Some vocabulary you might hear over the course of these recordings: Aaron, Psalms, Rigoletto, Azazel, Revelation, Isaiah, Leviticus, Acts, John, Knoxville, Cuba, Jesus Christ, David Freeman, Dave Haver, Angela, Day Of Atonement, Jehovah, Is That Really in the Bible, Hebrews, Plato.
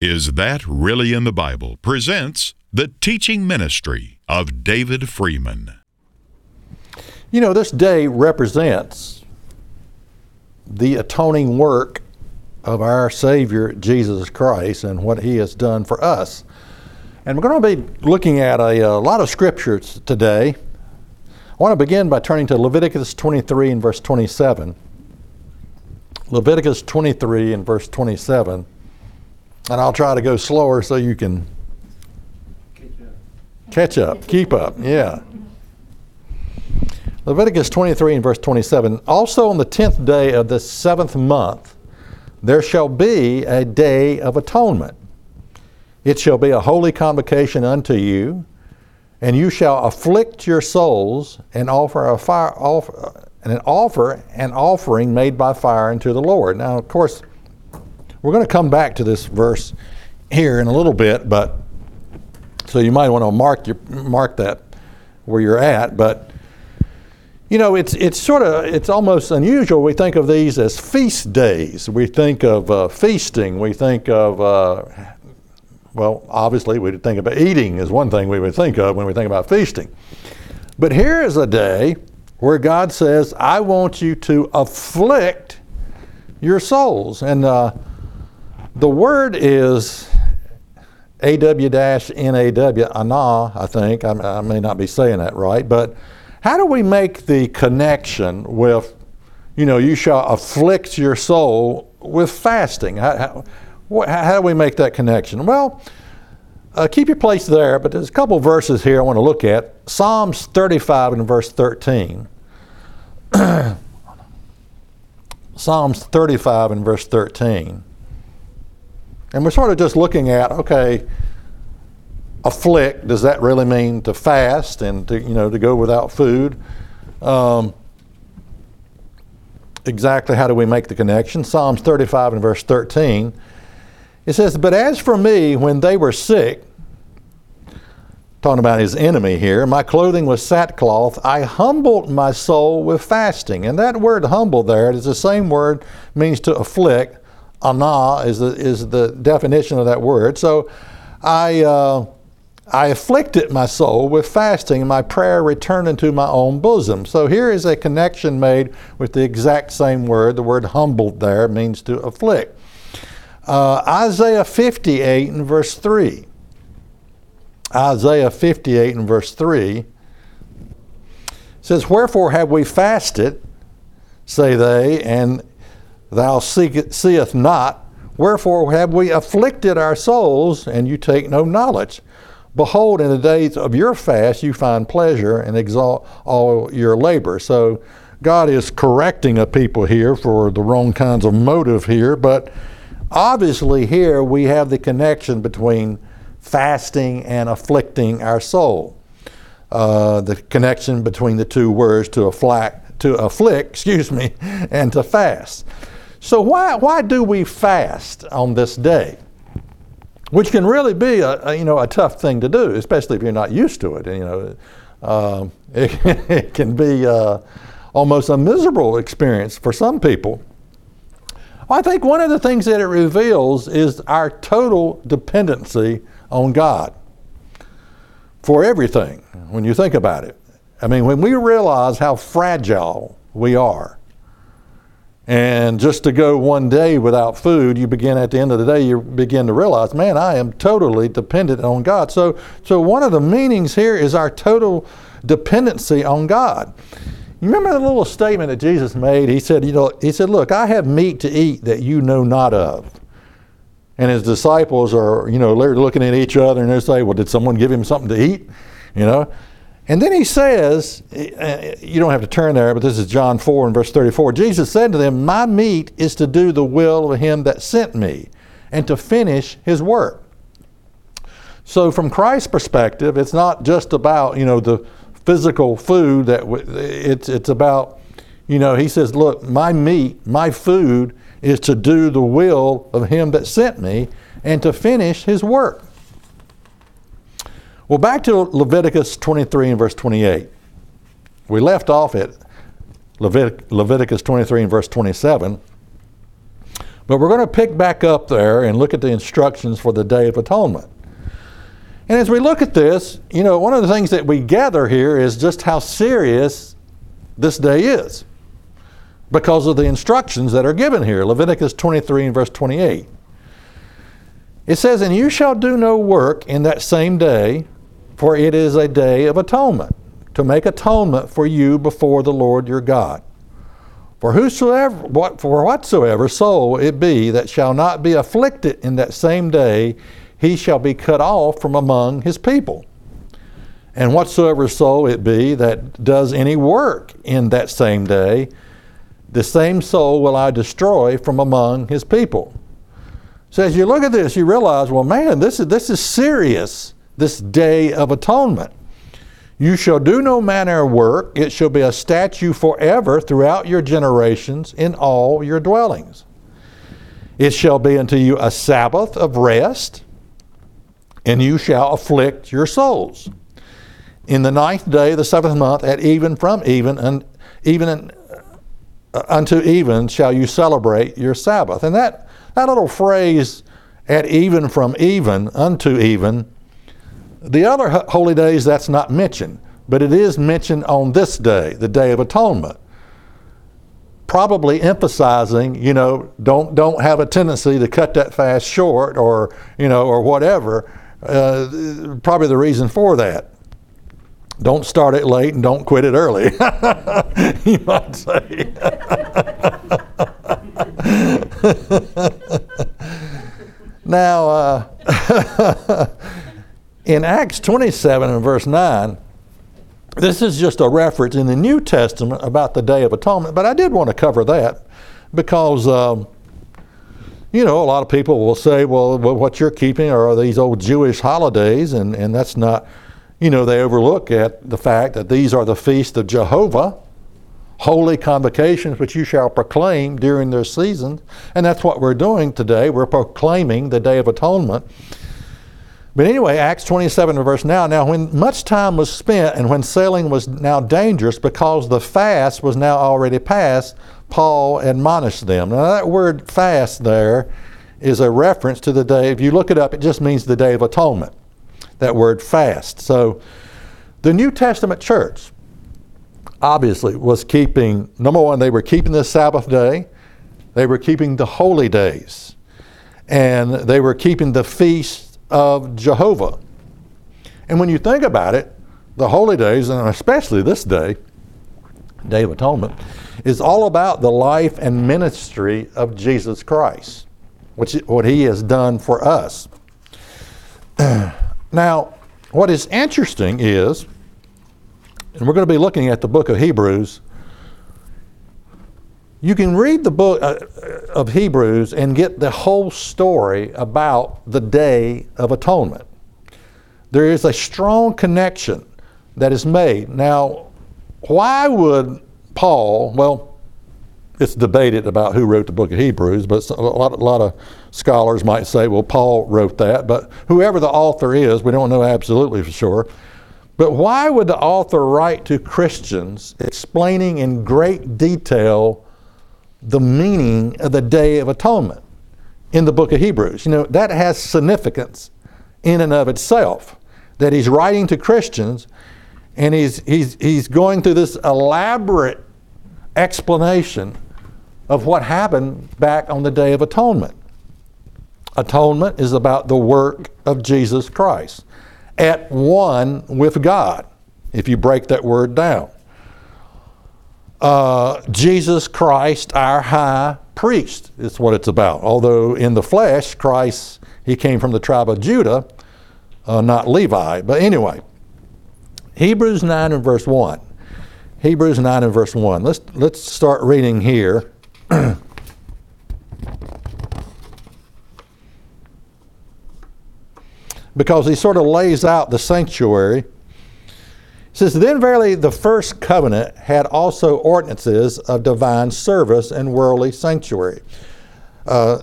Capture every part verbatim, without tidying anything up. Is That Really in the Bible? Presents the teaching ministry of David Freeman. You know, this day represents the atoning work of our Savior, Jesus Christ, and what He has done for us. And we're going to be looking at a, a lot of scriptures today. I want to begin by turning to Leviticus twenty-three and verse twenty-seven. Leviticus twenty-three and verse twenty-seven. And I'll try to go slower so you can catch up, keep up, yeah. Leviticus twenty-three and verse twenty-seven. Also on the tenth day of the seventh month, there shall be a day of atonement. It shall be a holy convocation unto you, and you shall afflict your souls and offer a fire, offer, and an offer an offering made by fire unto the Lord. Now, of course, we're going to come back to this verse here in a little bit, but so you might want to mark your, mark that where you're at. But you know, it's it's sort of it's almost unusual. We think of these as feast days. We think of uh, feasting. We think of uh, well, obviously, we think about eating is one thing we would think of when we think about feasting. But here is a day where God says, "I want you to afflict your souls," and uh, the word is A W N A W, anah, I think. I, I may not be saying that right, but how do we make the connection with, you know, you shall afflict your soul with fasting? How, how, what, how do we make that connection? Well, uh, keep your place there, but there's a couple verses here I want to look at. Psalms thirty-five and verse thirteen. Psalms thirty-five and verse thirteen. And we're sort of just looking at, okay, afflict, does that really mean to fast and to, you know, to go without food? Um, exactly how do we make the connection? Psalms thirty-five and verse thirteen, it says, "But as for me, when they were sick," talking about his enemy here, "my clothing was sackcloth, I humbled my soul with fasting." And that word humble there is the same word, means to afflict. Anah is the, is the definition of that word. So I uh, I afflicted my soul with fasting, and my prayer returned into my own bosom. So here is a connection made with the exact same word. The word humbled there means to afflict. Uh, Isaiah fifty-eight and verse three. Isaiah fifty-eight and verse three says, "Wherefore have we fasted, say they, and thou seest not? Wherefore have we afflicted our souls, and you take no knowledge? Behold, in the days of your fast you find pleasure, and exalt all your labor." So God is correcting a people here for the wrong kinds of motive here, but obviously here we have the connection between fasting and afflicting our soul. Uh, the connection between the two words, to afflict, to afflict, excuse me, and to fast. So why why do we fast on this day? Which can really be a, a you know a tough thing to do, especially if you're not used to it. You know, uh, it, it can be uh, almost a miserable experience for some people. I think one of the things that it reveals is our total dependency on God for everything. When you think about it. I mean, when we realize how fragile we are, and just to go one day without food, you begin at the end of the day, you begin to realize, man, I am totally dependent on God. So, so one of the meanings here is our total dependency on God. You remember the little statement that Jesus made? He said, you know, he said, "Look, I have meat to eat that you know not of." And his disciples are, you know, they're looking at each other and they say, "Well, did someone give him something to eat?" You know. And then he says, you don't have to turn there, but this is John four and verse thirty-four. Jesus said to them, "My meat is to do the will of him that sent me and to finish his work." So from Christ's perspective, it's not just about, you know, the physical food that w- it's, it's about, you know, he says, "Look, my meat, my food is to do the will of him that sent me and to finish his work." Well, back to Leviticus twenty-three and verse twenty-eight. We left off at Leviticus twenty-three and verse twenty-seven. But we're going to pick back up there and look at the instructions for the Day of Atonement. And as we look at this, you know, one of the things that we gather here is just how serious this day is because of the instructions that are given here. Leviticus twenty-three and verse twenty-eight. It says, "And you shall do no work in that same day, for it is a day of atonement, to make atonement for you before the Lord your God. For whosoever, what, for whatsoever soul it be that shall not be afflicted in that same day, he shall be cut off from among his people. And whatsoever soul it be that does any work in that same day, the same soul will I destroy from among his people." So as you look at this, you realize, well, man, this is, this is serious, this Day of Atonement. "You shall do no manner of work. It shall be a statute forever throughout your generations in all your dwellings. It shall be unto you a Sabbath of rest, and you shall afflict your souls. In the ninth day of the seventh month, at even from even, and even uh, unto even shall you celebrate your Sabbath." And that, that little phrase, "at even from even unto even," the other holy days, that's not mentioned, but it is mentioned on this day, the Day of Atonement, probably emphasizing, you know, don't don't have a tendency to cut that fast short, or, you know, or whatever. Uh, probably the reason for that. Don't start it late and don't quit it early, you might say. Now, uh, in Acts twenty-seven and verse nine, this is just a reference in the New Testament about the Day of Atonement, but I did want to cover that because, um, you know, a lot of people will say, well, what you're keeping are these old Jewish holidays, and, and that's not, you know, they overlook at the fact that these are the feasts of Jehovah, holy convocations which you shall proclaim during their seasons, and that's what we're doing today. We're proclaiming the Day of Atonement. But anyway, Acts twenty-seven and verse now, "Now when much time was spent and when sailing was now dangerous because the fast was now already past, Paul admonished them." Now that word "fast" there is a reference to the day. If you look it up, it just means the Day of Atonement, that word "fast." So the New Testament church obviously was keeping, number one, they were keeping the Sabbath day. They were keeping the holy days. And they were keeping the feasts of Jehovah. And when you think about it, the holy days, and especially this day, Day of Atonement, is all about the life and ministry of Jesus Christ, which what he has done for us. Now, what is interesting is, and we're going to be looking at the book of Hebrews, you can read the book of Hebrews and get the whole story about the Day of Atonement. There is a strong connection that is made. Now, why would Paul, well, it's debated about who wrote the book of Hebrews, but a lot, a lot of scholars might say, well, Paul wrote that, but whoever the author is, we don't know absolutely for sure. But why would the author write to Christians explaining in great detail the meaning of the Day of Atonement in the book of Hebrews? You know, that has significance in and of itself, that he's writing to Christians and he's he's he's going through this elaborate explanation of what happened back on the Day of Atonement. Atonement is about the work of Jesus Christ, at one with God, if you break that word down. Uh, Jesus Christ, our high priest, is what it's about. Although in the flesh, Christ, he came from the tribe of Judah, uh, not Levi. But anyway, Hebrews nine and verse one. Hebrews nine and verse one. Let's, let's start reading here. Because he sort of lays out the sanctuary. It says, "Then verily the first covenant had also ordinances of divine service and worldly sanctuary. Uh,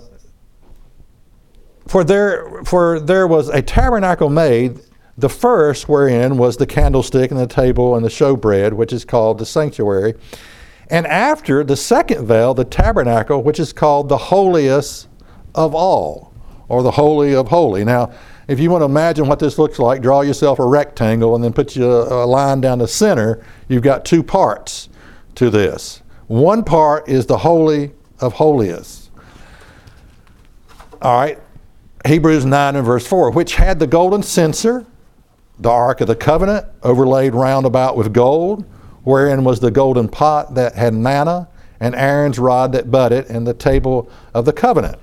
for there for there was a tabernacle made, the first wherein was the candlestick and the table and the showbread, which is called the sanctuary. And after the second veil, the tabernacle, which is called the holiest of all, or the holy of holy. Now, if you want to imagine what this looks like, draw yourself a rectangle and then put you a line down the center. You've got two parts to this. One part is the holy of holiest. All right, Hebrews nine and verse four, which had the golden censer, the ark of the covenant, overlaid round about with gold, wherein was the golden pot that had manna, and Aaron's rod that budded, and the table of the covenant.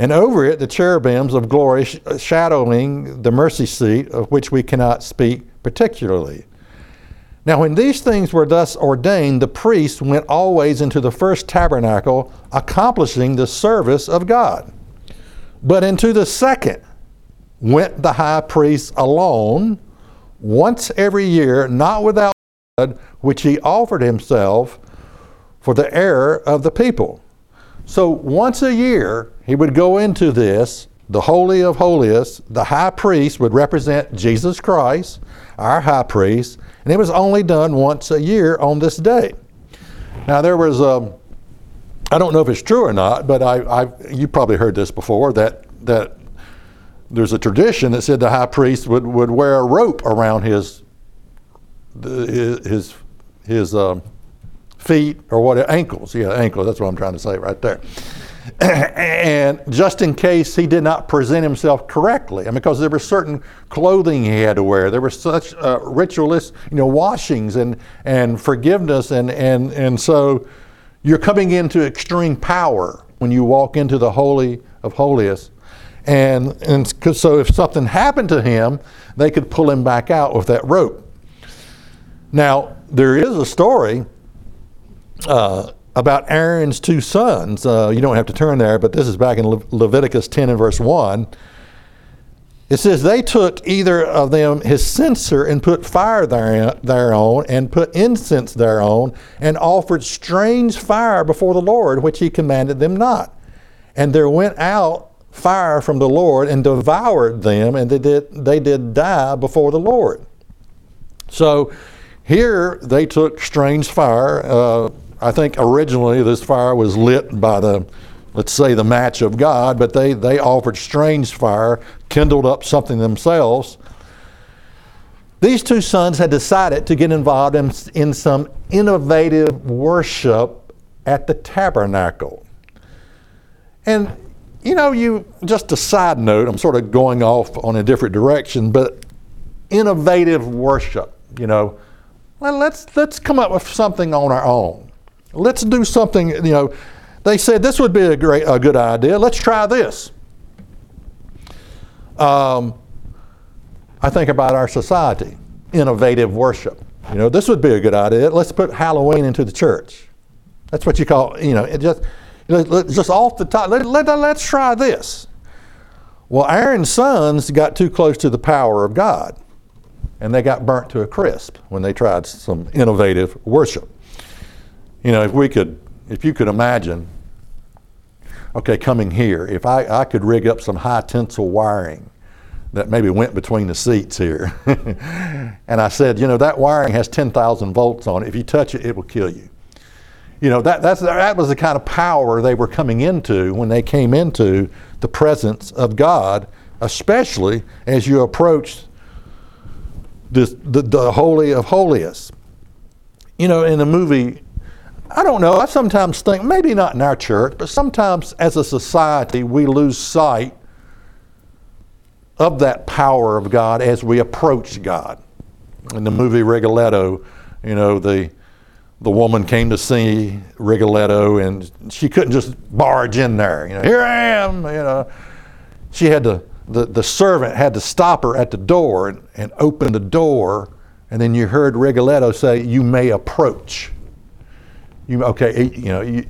And over it the cherubims of glory sh- shadowing the mercy seat, of which we cannot speak particularly. Now when these things were thus ordained, the priests went always into the first tabernacle, accomplishing the service of God. But into the second went the high priest alone, once every year, not without blood, which he offered himself for the error of the people. So once a year, he would go into this, the Holy of Holiest. The high priest would represent Jesus Christ, our high priest, and it was only done once a year on this day. Now there was a, I don't know if it's true or not, but I, I you probably heard this before, that that there's a tradition that said the high priest would, would wear a rope around his his his, his um, feet or what ankles. Yeah, ankles. That's what I'm trying to say right there. And just in case he did not present himself correctly, I mean, because there were certain clothing he had to wear. There were such uh, ritualist, you know, washings and and forgiveness, and and and so you're coming into extreme power when you walk into the Holy of Holiest. And, and so if something happened to him, they could pull him back out with that rope. Now, there is a story uh, about Aaron's two sons. Uh, you don't have to turn there, but this is back in Le- Leviticus ten and verse one. It says, they took either of them his censer and put fire thereon, and put incense thereon, and offered strange fire before the Lord, which he commanded them not. And there went out fire from the Lord and devoured them, and they did they did die before the Lord. So here they took strange fire. Uh, I think originally this fire was lit by the, let's say, the match of God, but they, they offered strange fire, kindled up something themselves. These two sons had decided to get involved in, in some innovative worship at the tabernacle. And you know, you just a side note, I'm sort of going off on a different direction, but innovative worship, you know, well, let's let's come up with something on our own. Let's do something, you know, they said this would be a great, a good idea. Let's try this. Um, I think about our society, innovative worship. You know, this would be a good idea. Let's put Halloween into the church. That's what you call, you know, it just... Just off the top, let, let, let's try this. Well, Aaron's sons got too close to the power of God, and they got burnt to a crisp when they tried some innovative worship. You know, if we could, if you could imagine, okay, coming here, if I, I could rig up some high tensile wiring that maybe went between the seats here, and I said, you know, that wiring has ten thousand volts on it. If you touch it, it will kill you. You know, that that's, that was the kind of power they were coming into when they came into the presence of God, especially as you approach this, the, the Holy of Holiest. You know, in the movie, I don't know, I sometimes think, maybe not in our church, but sometimes as a society we lose sight of that power of God as we approach God. In the movie Rigoletto, you know, the... The woman came to see Rigoletto, and she couldn't just barge in there. You know, here I am. You know, she had to. The, the servant had to stop her at the door and, and open the door, and then you heard Rigoletto say, "You may approach." You okay? You know, you,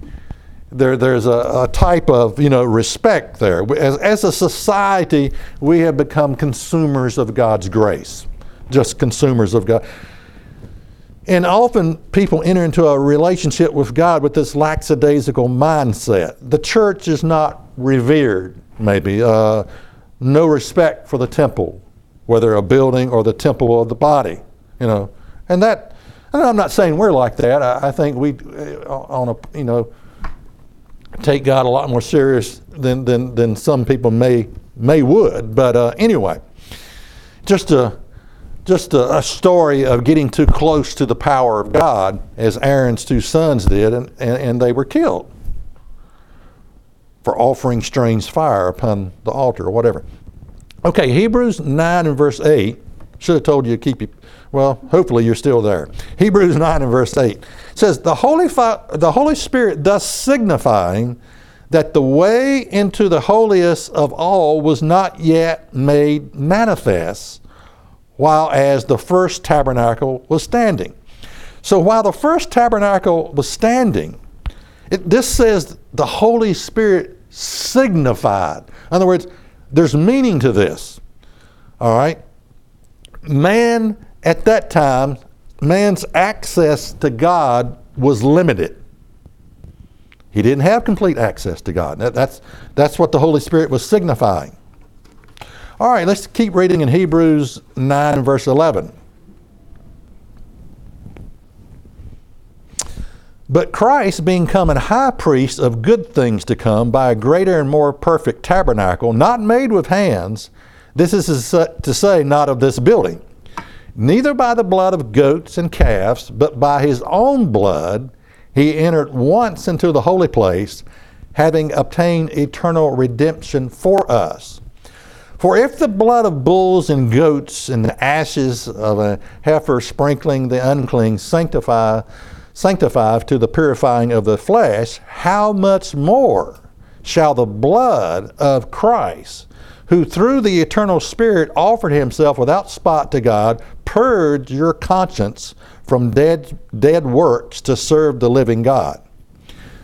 there there's a, a type of you know respect there. As as a society, we have become consumers of God's grace, just consumers of God. And often people enter into a relationship with God with this lackadaisical mindset. The church is not revered, maybe. Uh, no respect for the temple, whether a building or the temple of the body, you know. And that And I'm not saying we're like that. I, I think we, on a you know, take God a lot more serious than than than some people may may would. But uh, anyway, just a just a, a story of getting too close to the power of God, as Aaron's two sons did, and, and, and they were killed for offering strange fire upon the altar or whatever. Okay, Hebrews nine and verse eight. Should have told you to keep your, well, hopefully you're still there. Hebrews nine and verse eight says, the Holy, fi- the Holy Spirit thus signifying that the way into the holiest of all was not yet made manifest, while as the first tabernacle was standing. So while the first tabernacle was standing, it, this says the Holy Spirit signified. In other words, there's meaning to this. All right? Man, at that time, man's access to God was limited. He didn't have complete access to God. That, that's, that's what the Holy Spirit was signifying. All right, let's keep reading in Hebrews nine and verse eleven. But Christ, being come an high priest of good things to come by a greater and more perfect tabernacle, not made with hands, this is to say, not of this building, neither by the blood of goats and calves, but by his own blood he entered once into the holy place, having obtained eternal redemption for us. For if the blood of bulls and goats and the ashes of a heifer sprinkling the unclean sanctify, sanctify to the purifying of the flesh, how much more shall the blood of Christ, who through the eternal Spirit offered himself without spot to God, purge your conscience from dead, dead works to serve the living God.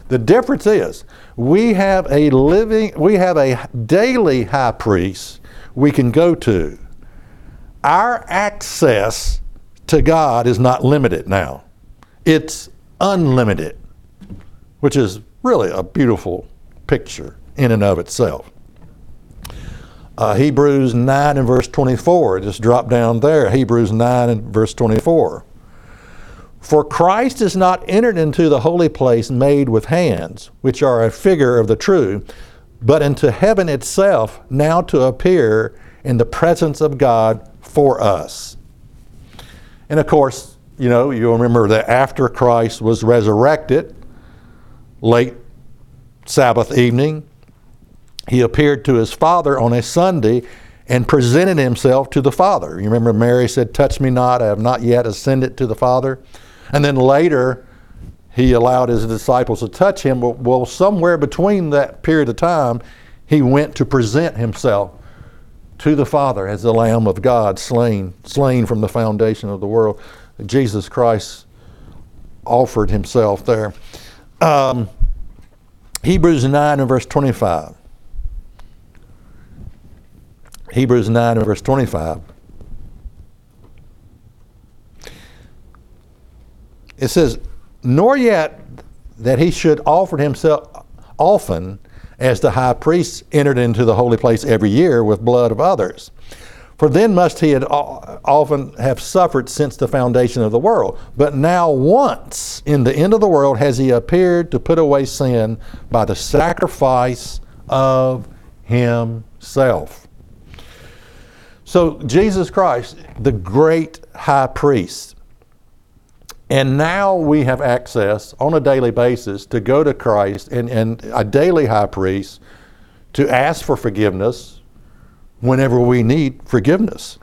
The difference is, we have a living, we have a daily high priest we can go to. Our access to God is not limited now. It's unlimited, which is really a beautiful picture in and of itself. Uh, Hebrews nine and verse twenty-four. Just drop down there. Hebrews nine and verse twenty-four. For Christ is not entered into the holy place made with hands, which are a figure of the true, but into heaven itself, now to appear in the presence of God for us. And of course, you know, you'll remember that after Christ was resurrected, late Sabbath evening, he appeared to his Father on a Sunday and presented himself to the Father. You remember Mary said, touch me not, I have not yet ascended to the Father. And then later, he allowed his disciples to touch him. Well, somewhere between that period of time, he went to present himself to the Father as the Lamb of God, slain, slain from the foundation of the world. Jesus Christ offered himself there. Um, Hebrews nine and verse twenty-five. Hebrews nine and verse twenty-five. It says, nor yet that he should offer himself often, as the high priest entered into the holy place every year with blood of others. For then must he had often have suffered since the foundation of the world. But now once in the end of the world has he appeared to put away sin by the sacrifice of himself. So Jesus Christ, the great high priest. And now we have access on a daily basis to go to Christ and, and a daily high priest to ask for forgiveness whenever we need forgiveness.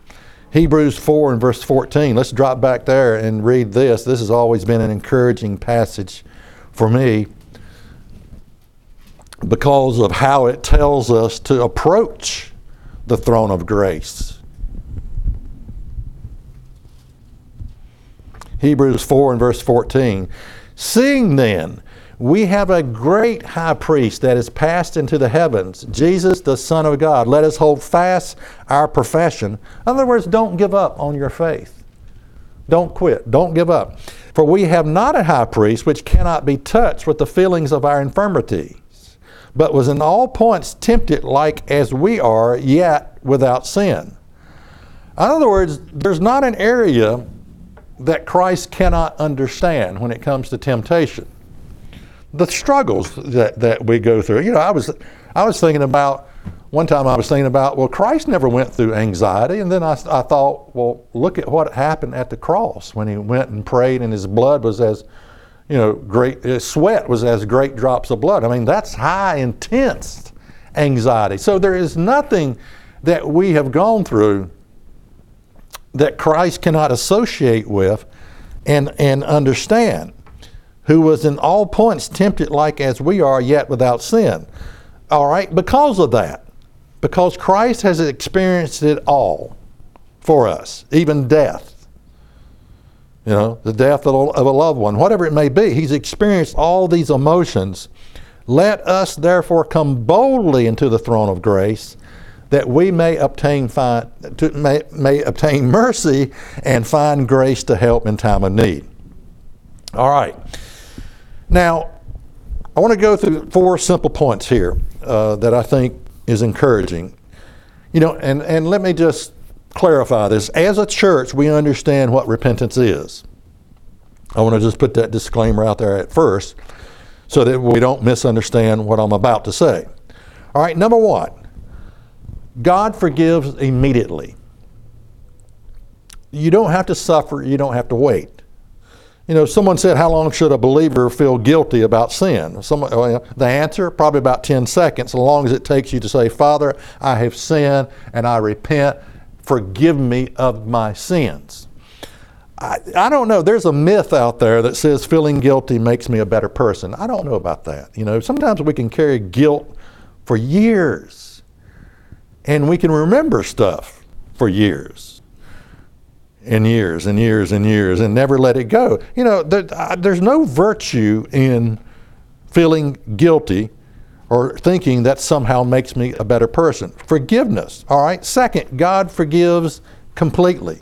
Hebrews four and verse fourteen. Let's drop back there and read this. This has always been an encouraging passage for me because of how it tells us to approach the throne of grace. Hebrews four and verse fourteen. Seeing then, we have a great high priest that is passed into the heavens, Jesus the Son of God. Let us hold fast our profession. In other words, don't give up on your faith. Don't quit. Don't give up. For we have not a high priest which cannot be touched with the feelings of our infirmity, but was in all points tempted like as we are, yet without sin. In other words, there's not an area that Christ cannot understand when it comes to temptation. The struggles that, that we go through. You know, I was I was thinking about, one time I was thinking about, well, Christ never went through anxiety. And then I, I thought, well, look at what happened at the cross when he went and prayed and his blood was as, you know, great, his sweat was as great drops of blood. I mean, that's high, intense anxiety. So there is nothing that we have gone through that Christ cannot associate with and, and understand, who was in all points tempted like as we are, yet without sin. All right, because of that, because Christ has experienced it all for us, even death, you know, the death of a loved one, whatever it may be, he's experienced all these emotions. Let us therefore come boldly into the throne of grace, that we may obtain find, to, may, may obtain mercy and find grace to help in time of need. All right. Now, I want to go through four simple points here uh, that I think is encouraging. You know, and, and let me just clarify this. As a church, we understand what repentance is. I want to just put that disclaimer out there at first so that we don't misunderstand what I'm about to say. All right, number one. God forgives immediately. You don't have to suffer. You don't have to wait. You know, someone said, how long should a believer feel guilty about sin? Someone, well, the answer, probably about ten seconds, as long as it takes you to say, Father, I have sinned and I repent. Forgive me of my sins. I, I don't know. There's a myth out there that says feeling guilty makes me a better person. I don't know about that. You know, sometimes we can carry guilt for years. And we can remember stuff for years and years and years and years and never let it go. You know, there, uh, there's no virtue in feeling guilty or thinking that somehow makes me a better person. Forgiveness, all right? Second, God forgives completely.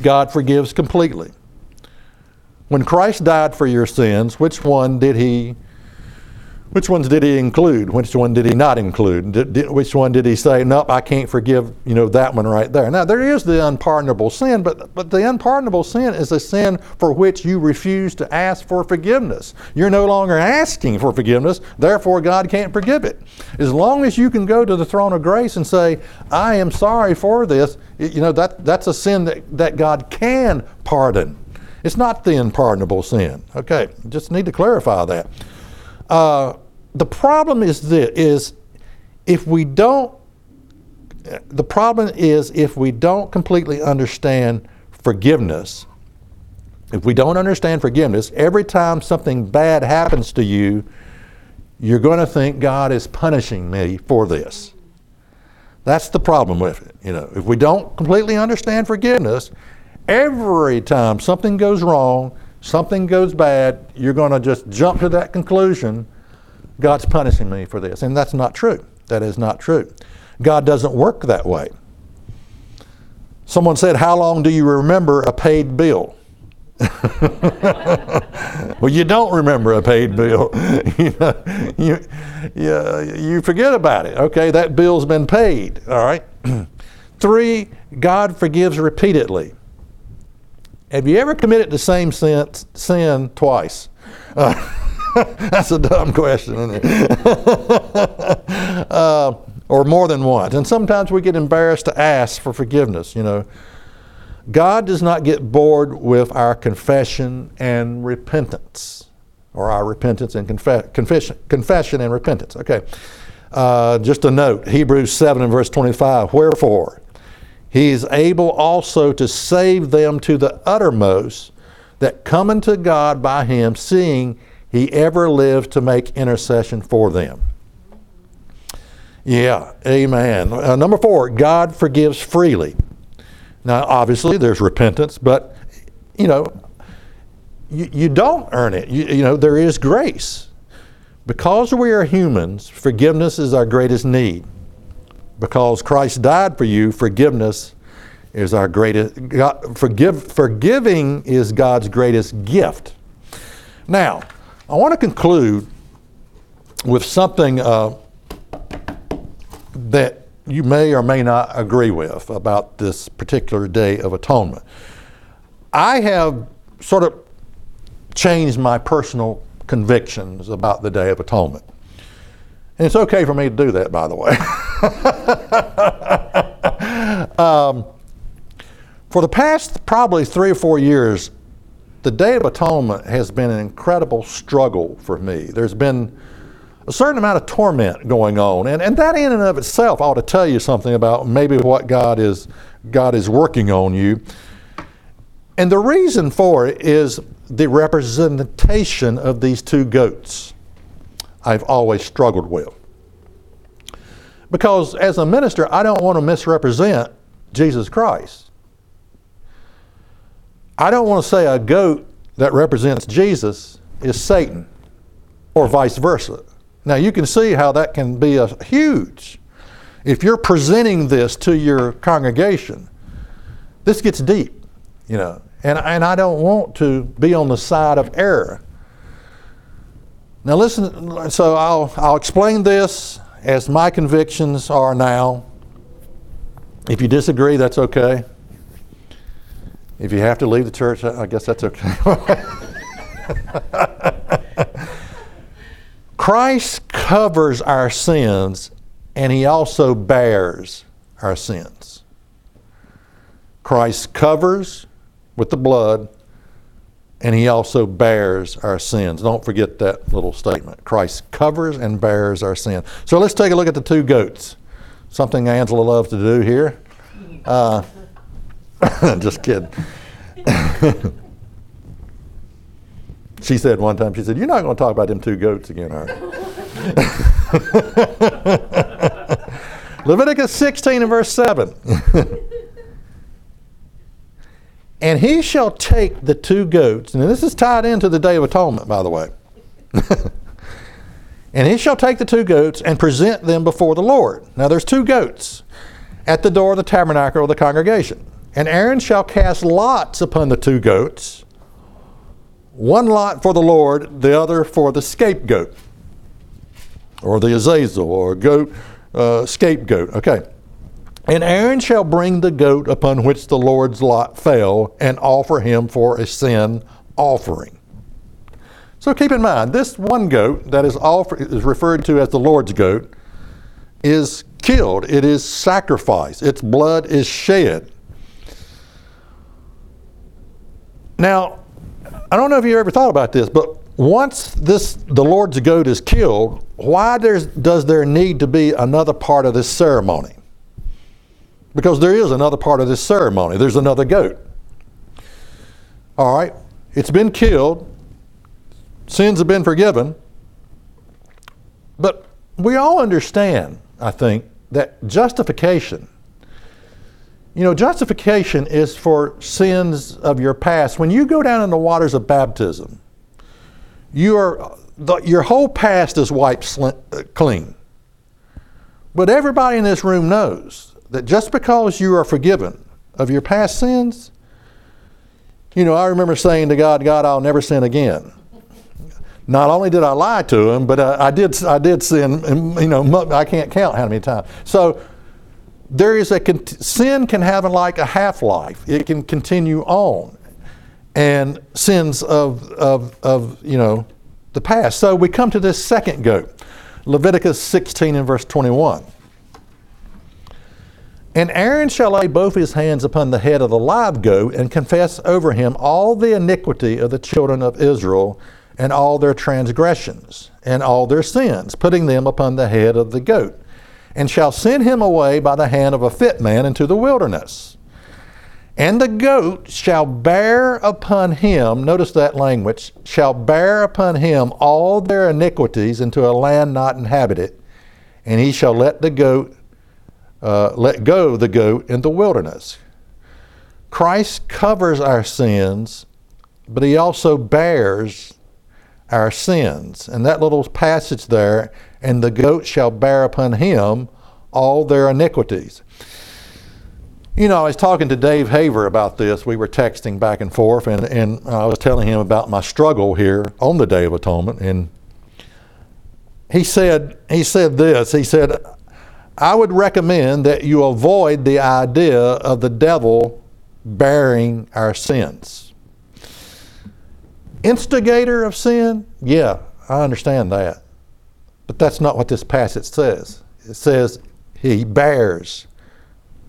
God forgives completely. When Christ died for your sins, which one did he Which ones did he include? Which one did he not include? Did, did, which one did he say, nope, I can't forgive, you know, that one right there. Now, there is the unpardonable sin, but, but the unpardonable sin is a sin for which you refuse to ask for forgiveness. You're no longer asking for forgiveness, therefore God can't forgive it. As long as you can go to the throne of grace and say, I am sorry for this, you know, that, that's a sin that, that God can pardon. It's not the unpardonable sin. Okay, just need to clarify that. Uh, the problem is this, is if we don't, the problem is if we don't completely understand forgiveness, if we don't understand forgiveness, every time something bad happens to you, you're going to think God is punishing me for this. That's the problem with it. You know, if we don't completely understand forgiveness, every time something goes wrong, something goes bad, you're going to just jump to that conclusion, God's punishing me for this. And that's not true. That is not true. God doesn't work that way. Someone said, how long do you remember a paid bill? Well, you don't remember a paid bill. you, know, you, you, you forget about it. Okay, that bill's been paid. All right. Three, God forgives repeatedly. Have you ever committed the same sin, sin twice? Uh, that's a dumb question, isn't it? uh, or more than once. And sometimes we get embarrassed to ask for forgiveness, you know. God does not get bored with our confession and repentance, or our repentance and confe- confession, confession and repentance. Okay, uh, just a note, Hebrews seven and verse twenty-five, wherefore? He is able also to save them to the uttermost that come unto God by him, seeing he ever lives to make intercession for them. Yeah, amen. Uh, number four, God forgives freely. Now, obviously, there's repentance, but, you know, you, you don't earn it. You, you know, there is grace. Because we are humans, forgiveness is our greatest need. Because Christ died for you, forgiveness is our greatest, God, forgive, forgiving is God's greatest gift. Now, I want to conclude with something uh, that you may or may not agree with about this particular Day of Atonement. I have sort of changed my personal convictions about the Day of Atonement. And it's okay for me to do that, by the way. um, for the past probably three or four years, the Day of Atonement has been an incredible struggle for me. There's been a certain amount of torment going on, and, and that in and of itself ought to tell you something about maybe what God is God is working on you. And the reason for it is the representation of these two goats I've always struggled with. Because as a minister, I don't want to misrepresent Jesus Christ. I don't want to say a goat that represents Jesus is Satan, or vice versa. Now you can see how that can be a huge. If you're presenting this to your congregation, this gets deep, you know. And, and I don't want to be on the side of error. Now listen, so I'll, I'll explain this as my convictions are now. If you disagree, that's okay. If you have to leave the church, I guess that's okay. Christ covers our sins, and He also bears our sins. Christ covers with the blood, and He also bears our sins. Don't forget that little statement. Christ covers and bears our sin. So let's take a look at the two goats. Something Angela loves to do here. Uh, just kidding. She said one time, she said, "You're not going to talk about them two goats again, are you?" Leviticus sixteen and verse seven. "And he shall take the two goats," and this is tied into the Day of Atonement, by the way. "And he shall take the two goats and present them before the Lord." Now there's two goats at the door of the tabernacle of the congregation. "And Aaron shall cast lots upon the two goats, one lot for the Lord, the other for the scapegoat," or the azazel, or goat, uh, scapegoat. Okay. "And Aaron shall bring the goat upon which the Lord's lot fell and offer him for a sin offering." So keep in mind, this one goat that is, offer, is referred to as the Lord's goat is killed. It is sacrificed. Its blood is shed. Now, I don't know if you ever thought about this, but once this the Lord's goat is killed, why there's, does there need to be another part of this ceremony? Because there is another part of this ceremony. There's another goat. All right, it's been killed. Sins have been forgiven. But we all understand, I think, that justification, you know, justification is for sins of your past. When you go down in the waters of baptism, you are, the, your whole past is wiped sl- clean. But everybody in this room knows that just because you are forgiven of your past sins, you know, I remember saying to God, "God, I'll never sin again." Not only did I lie to Him, but I, I did I did sin, and, you know, I can't count how many times. So, there is a, sin can have like a half-life. It can continue on. And sins of, of, of, you know, the past. So we come to this second goat, Leviticus sixteen and verse twenty-one. "And Aaron shall lay both his hands upon the head of the live goat and confess over him all the iniquity of the children of Israel and all their transgressions and all their sins, putting them upon the head of the goat. And shall send him away by the hand of a fit man into the wilderness. And the goat shall bear upon him," notice that language, "shall bear upon him all their iniquities into a land not inhabited, and he shall let the goat, uh, let go the goat in the wilderness." Christ covers our sins, but He also bears our sins. And that little passage there, "and the goat shall bear upon him all their iniquities." You know, I was talking to Dave Haver about this. We were texting back and forth, and, and I was telling him about my struggle here on the Day of Atonement. And he said, he said this, he said, "I would recommend that you avoid the idea of the devil bearing our sins. Instigator of sin? Yeah, I understand that. But that's not what this passage says. It says he bears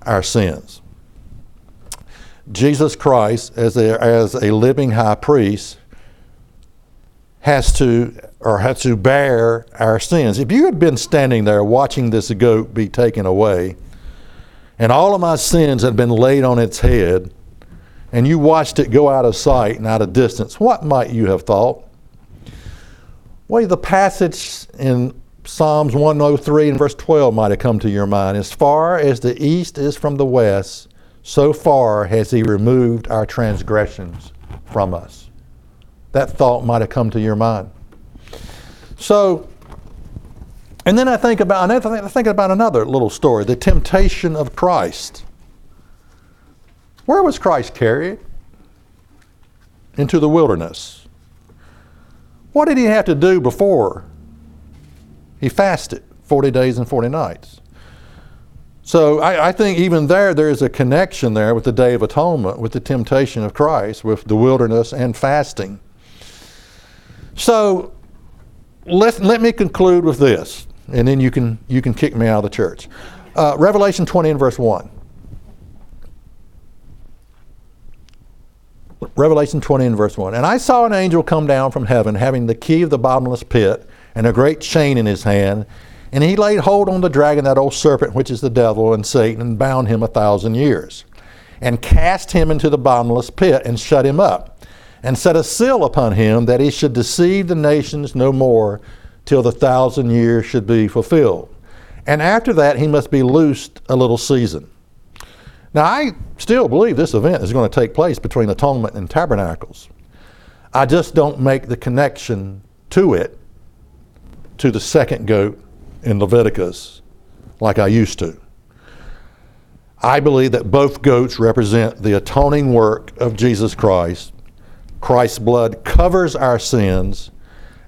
our sins. Jesus Christ, as a, as a living high priest, has to or had to bear our sins. If you had been standing there watching this goat be taken away, and all of my sins had been laid on its head, and you watched it go out of sight and out of distance, what might you have thought? Well, the passage in Psalms one oh three and verse twelve might have come to your mind. As far as the east is from the west, so far has he removed our transgressions from us. That thought might have come to your mind. So, and then I think about, I think about another little story, the temptation of Christ. Where was Christ carried? Into the wilderness. What did he have to do before? He fasted forty days and forty nights. So I, I think even there, there is a connection there with the Day of Atonement, with the temptation of Christ, with the wilderness and fasting. So let let me conclude with this, and then you can you can kick me out of the church. Uh, Revelation twenty and verse one. Revelation twenty and verse one. And I saw an angel come down from heaven, having the key of the bottomless pit and a great chain in his hand. And he laid hold on the dragon, that old serpent, which is the devil and Satan, and bound him a thousand years, and cast him into the bottomless pit, and shut him up, and set a seal upon him, that he should deceive the nations no more, till the thousand years should be fulfilled. And after that he must be loosed a little season. Now I still believe this event is going to take place between Atonement and Tabernacles. I just don't make the connection to it, to the second goat in Leviticus, like I used to. I believe that both goats represent the atoning work of Jesus Christ. Christ's blood covers our sins,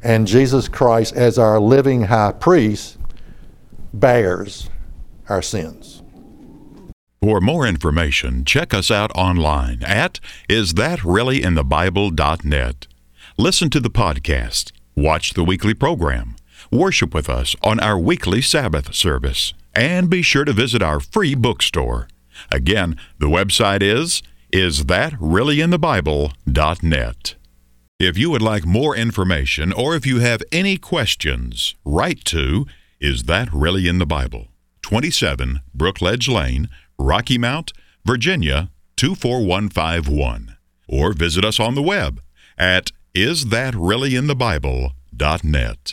and Jesus Christ, as our living high priest, bears our sins. For more information, check us out online at is that really in the bible dot net. Listen to the podcast, watch the weekly program, worship with us on our weekly Sabbath service, and be sure to visit our free bookstore. Again, the website is is that really in the bible dot net. If you would like more information, or if you have any questions, write to Is That Really in the Bible? twenty-seven Brookledge Lane, Rocky Mount, Virginia two four one five one. Or visit us on the web at is that really in the bible dot net.